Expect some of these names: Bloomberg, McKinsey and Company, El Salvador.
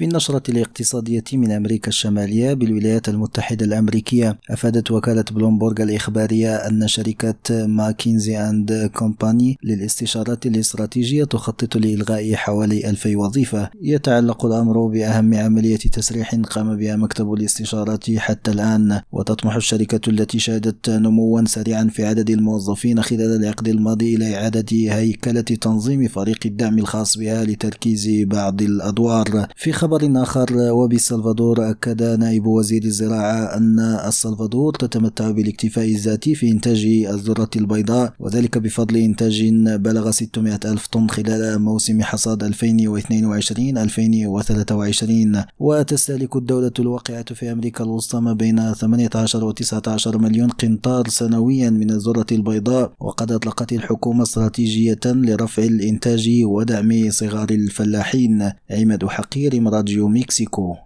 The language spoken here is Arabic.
في النشرة الاقتصادية من أمريكا الشمالية بالولايات المتحدة الأمريكية. أفادت وكالة بلومبورغ الإخبارية أن شركة ماكينزي أند كومباني للاستشارات الاستراتيجية تخطط لإلغاء حوالي 2000 وظيفة. يتعلق الأمر بأهم عملية تسريح قام بها مكتب الاستشارات حتى الآن، وتطمح الشركة التي شهدت نموا سريعا في عدد الموظفين خلال العقد الماضي إلى إعادة هيكلة تنظيم فريق الدعم الخاص بها لتركيز بعض الأدوار. في خبر آخر، وبالسلفادور، أكد نائب وزير الزراعة أن السلفادور تتمتع بالاكتفاء الذاتي في إنتاج الذرة البيضاء، وذلك بفضل إنتاج بلغ 600 ألف طن خلال موسم حصاد 2022-2023. وتستهلك الدولة الواقعة في أمريكا الوسطى ما بين 18 و 19 مليون قنطار سنويا من الذرة البيضاء. وقد أطلقت الحكومة استراتيجية لرفع الإنتاج ودعم صغار الفلاحين. عماد حقير، راديو مكسيكو.